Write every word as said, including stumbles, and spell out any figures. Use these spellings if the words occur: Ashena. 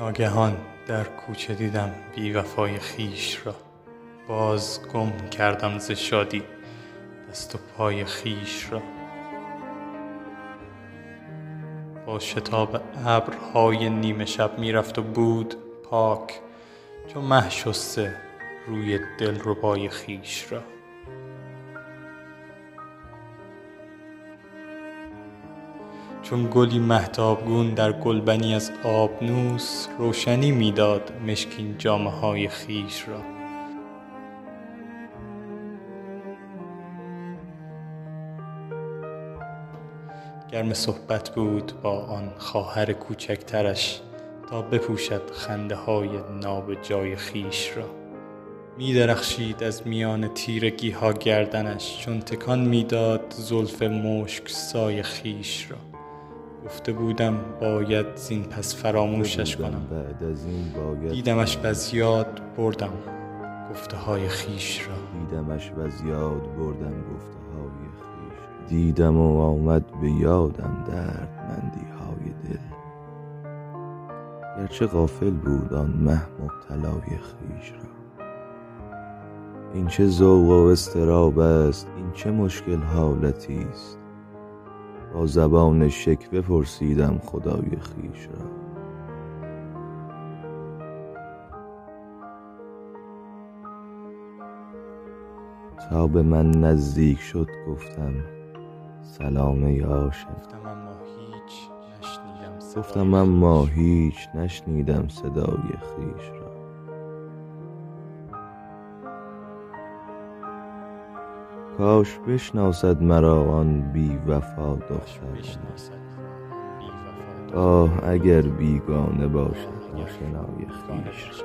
ناگهان در کوچه دیدم بی وفای خیش را، باز گم کردم ز شادی دست و پای خیش را. با شتاب ابرهای نیمه شب میرفت و بود پاک، چو مه شسته روی دلربای خیش را. چون گلی مهتابگون در گلبنی از آبنوس، روشنی میداد مشکین جامه های خیش را. گرم صحبت بود با آن خواهر کوچکترش، تا بپوشد خنده های نابجای خیش را. می درخشید از میان تیرگی ها گردنش، چون تکان میداد زلف مشک سای خیش را. گفته بودم باید زین پس فراموشش کنم، دیدمش و از یاد بردم گفته های خیش را. دیدمش و از یاد بردم گفته های خیش، دیدم و آمد به یادم دردمندی های دل. گرچه غافل بود آن مه مبتلای خیش را. این چه ذوق و اضطراب است، این چه مشکل حالتی است. با زبان شکوه پرسیدم خدای خویش را. تا به من نزدیک شد گفتم سلام ای آشنا. گفتم اما هیچ نشنیدم صدای خویش را. کاش بشناسد مرا آن بی وفا دختر، آه اگر بیگانه باشد آشنای خویش.